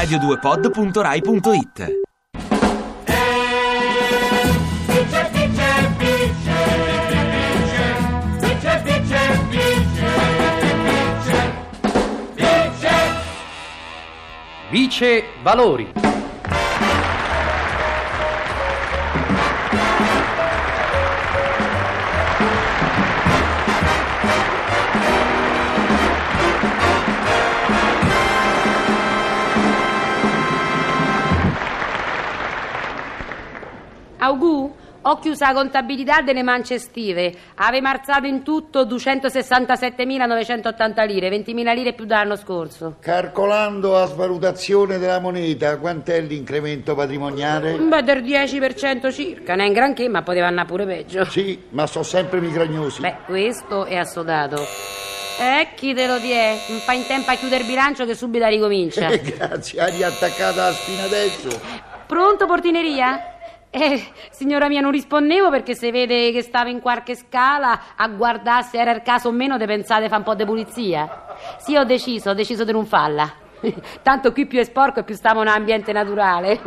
radio2pod.rai.it. Vice Valori. Augù, ho chiuso la contabilità delle mance estive. Ave marzato in tutto 267.980 lire, 20.000 lire più dell'anno scorso. Calcolando la svalutazione della moneta, quant'è l'incremento patrimoniale? Beh, del 10% circa, non è un granché, ma poteva andare pure peggio. Sì, ma sono sempre migragnosi. Beh, questo è assodato. Chi te lo die? Non fa in tempo a chiudere il bilancio che subito ricomincia. Grazie, hai riattaccato la spina adesso. Pronto, portineria? Signora mia, non rispondevo perché se vede che stavo in qualche scala a guardare se era il caso o meno de pensate fa un po' di pulizia. Sì, ho deciso di non farla. Tanto qui più è sporco e più stiamo in un ambiente naturale.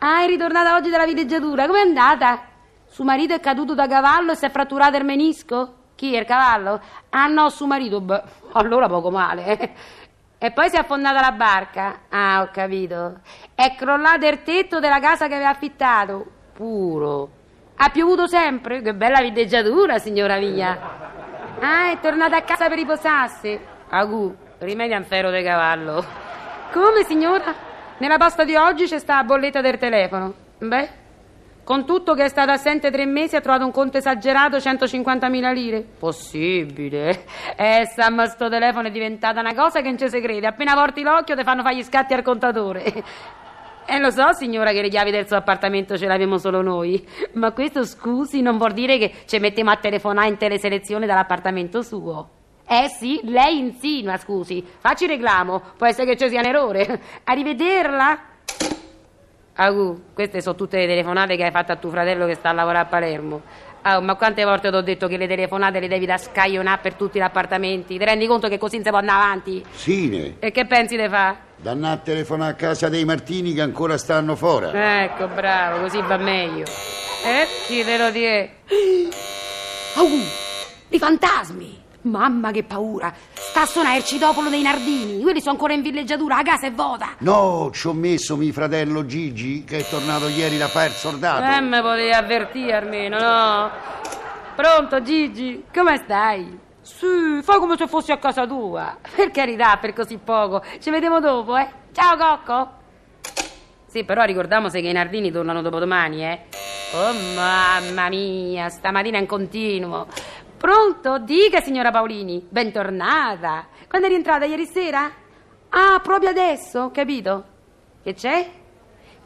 Ah, è ritornata oggi dalla villeggiatura. Com'è andata? Suo marito è caduto da cavallo e si è fratturato il menisco? Chi, il cavallo? Ah no, suo marito, beh, allora poco male. E poi si è affondata la barca. Ah, ho capito. È crollato il tetto della casa che aveva affittato. Puro. Ha piovuto sempre? Che bella villeggiatura, signora mia. Ah, è tornata a casa per riposarsi. Augù, rimedia un ferro di cavallo. Come, signora? Nella posta di oggi c'è sta la bolletta del telefono. Beh, con tutto che è stato assente 3 mesi ha trovato un conto esagerato 150.000 lire. Possibile? Ma sto telefono è diventata una cosa che non ci si crede. Appena porti l'occhio ti fanno fare gli scatti al contatore. Lo so, signora, che le chiavi del suo appartamento ce l'avevamo solo noi. Ma questo, scusi, non vuol dire che ci mettiamo a telefonare in teleselezione dall'appartamento suo. Sì, lei insinua, scusi. Facci reclamo, può essere che ci sia un errore. Arrivederla. Augù, queste sono tutte le telefonate che hai fatto a tuo fratello che sta a lavorare a Palermo. Ma quante volte ti ho detto che le telefonate le devi da scaglionare per tutti gli appartamenti? Ti rendi conto che così non si può andare avanti? Sì. E che pensi di fare? Danna a telefonare a casa dei Martini che ancora stanno fuori. Ecco, bravo, così va meglio. Chi te lo die? Augù, i fantasmi! Mamma che paura! Sta a suonare il citofolo dei Nardini. Quelli sono ancora in villeggiatura, la casa è vuota. No, ci ho messo mio fratello Gigi che è tornato ieri da fare il soldato. Mi potevi avvertire almeno, no? Pronto Gigi, come stai? Sì, fai come se fossi a casa tua. Per carità, per così poco. Ci vediamo dopo, eh? Ciao Cocco. Sì, però ricordiamoci che i Nardini tornano dopodomani, eh? Oh mamma mia, stamattina è in continuo. Pronto? Dica, signora Paolini. Bentornata. Quando è rientrata ieri sera? Ah, proprio adesso, capito? Che c'è?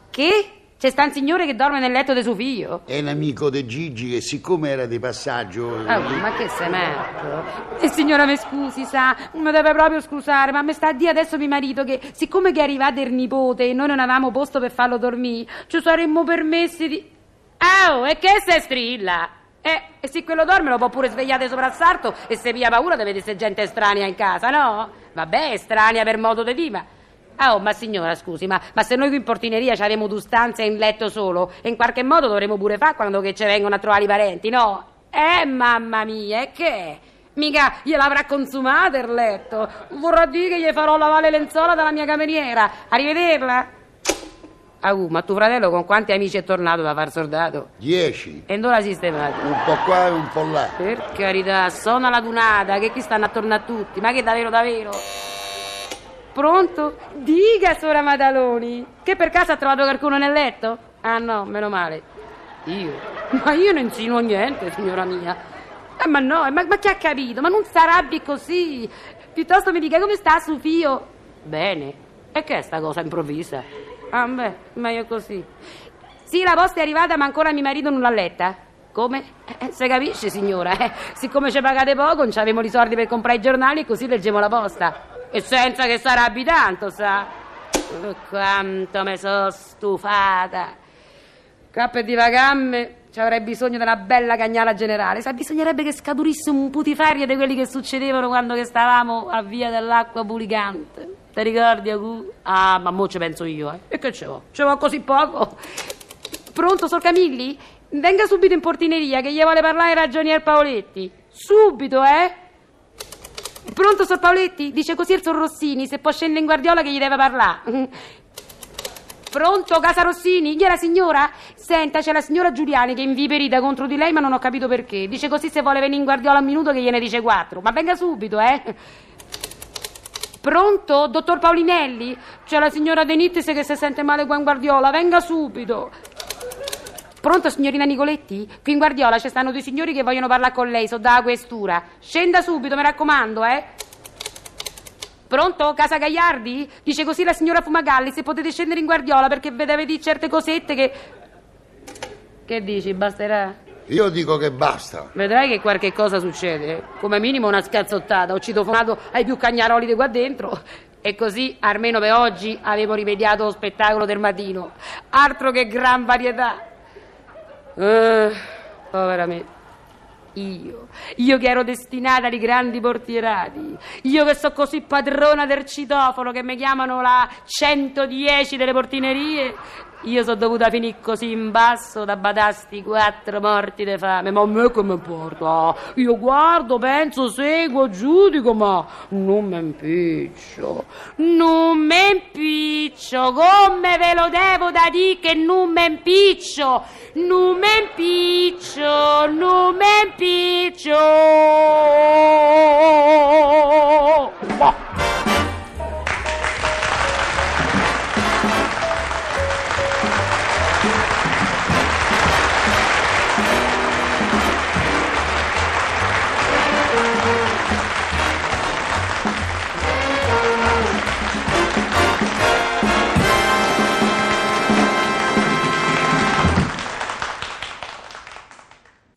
Che? C'è sta un signore che dorme nel letto di suo figlio. È un amico di Gigi che siccome era di passaggio... ma che sei matto? Signora, mi scusi, sa, mi deve proprio scusare, ma mi sta a dire adesso mio marito che siccome che è arrivato il nipote e noi non avevamo posto per farlo dormire, ci saremmo permessi di... Oh, e che se strilla? E se quello dorme lo può pure svegliare sopra il sarto e se vi ha paura di vedere se gente estranea in casa, no? Vabbè, estranea per modo di dire. Ma signora, scusi, ma se noi qui in portineria ci avremo due stanze in letto solo e in qualche modo dovremo pure fare quando che ci vengono a trovare i parenti, no? Mamma mia, e che? Mica gliel'avrà consumata il letto. Vorrà dire che gli farò lavare le lenzuola dalla mia cameriera. Arrivederla. Ma tuo fratello con quanti amici è tornato da far soldato? 10. E non l'ha sistemato? Un po' qua e un po' là. Per carità, sono la dunata, che qui stanno attorno a tutti. Ma che davvero? Pronto? Dica, sora Maddaloni, che per caso ha trovato qualcuno nel letto? Ah no, meno male. Io? Ma io non insinuo niente, signora mia. Ma no, ma chi ha capito? Ma non s'arrabbi così. Piuttosto mi dica come sta suo figlio. Bene. E che è sta cosa improvvisa? Beh, meglio così. Sì, la posta è arrivata, ma ancora mio marito non l'ha letta. Come? Se capisce, signora, siccome ci pagate poco, non c'avemo i soldi per comprare i giornali e così leggiamo la posta. E senza che s'arrabbi tanto, sa? Quanto me sono stufata. Cappe di vagamme, ci avrei bisogno di una bella cagnala generale. Sa, bisognerebbe che scaturisse un putiferio di quelli che succedevano quando che stavamo a Via dell'Acqua Bulicante. Ti ricordi, Agu? Ah, ma mo' ci penso io, eh. E che ce l'ho? Ce l'ho così poco? Pronto, Sor Camilli? Venga subito in portineria, che gli vuole parlare il ragionier Paoletti. Subito, eh? Pronto, Sor Paoletti? Dice così il Sor Rossini, se può scendere in Guardiola che gli deve parlare. Pronto, Casa Rossini? Chi è la signora? Senta, c'è la signora Giuliani che è inviperita contro di lei, ma non ho capito perché. Dice così se vuole venire in Guardiola un minuto che gliene dice 4. Ma venga subito, eh? Pronto, dottor Paulinelli? C'è la signora De Nittis che si sente male qua in Guardiola. Venga subito. Pronto, signorina Nicoletti? Qui in Guardiola ci stanno dei signori che vogliono parlare con lei, sono dalla questura. Scenda subito, mi raccomando, eh? Pronto? Casa Gagliardi? Dice così la signora Fumagalli, se potete scendere in Guardiola perché vedete di certe cosette che... Che dici, basterà? Io dico che basta. Vedrai che qualche cosa succede. Come minimo una scazzottata, ho citofonato ai più cagnaroli di qua dentro. E così, almeno per oggi, avevo rimediato lo spettacolo del mattino. Altro che gran varietà. Povera me. Io che ero destinata ai grandi portierati, io che so così padrona del citofono che mi chiamano la 110 delle portinerie, io sono dovuta finire così in basso da badasti 4 morti di fame. Ma a me che mi importa? Io guardo, penso, seguo, giudico, ma non mi impiccio, come ve lo devo da dire che non mi impiccio.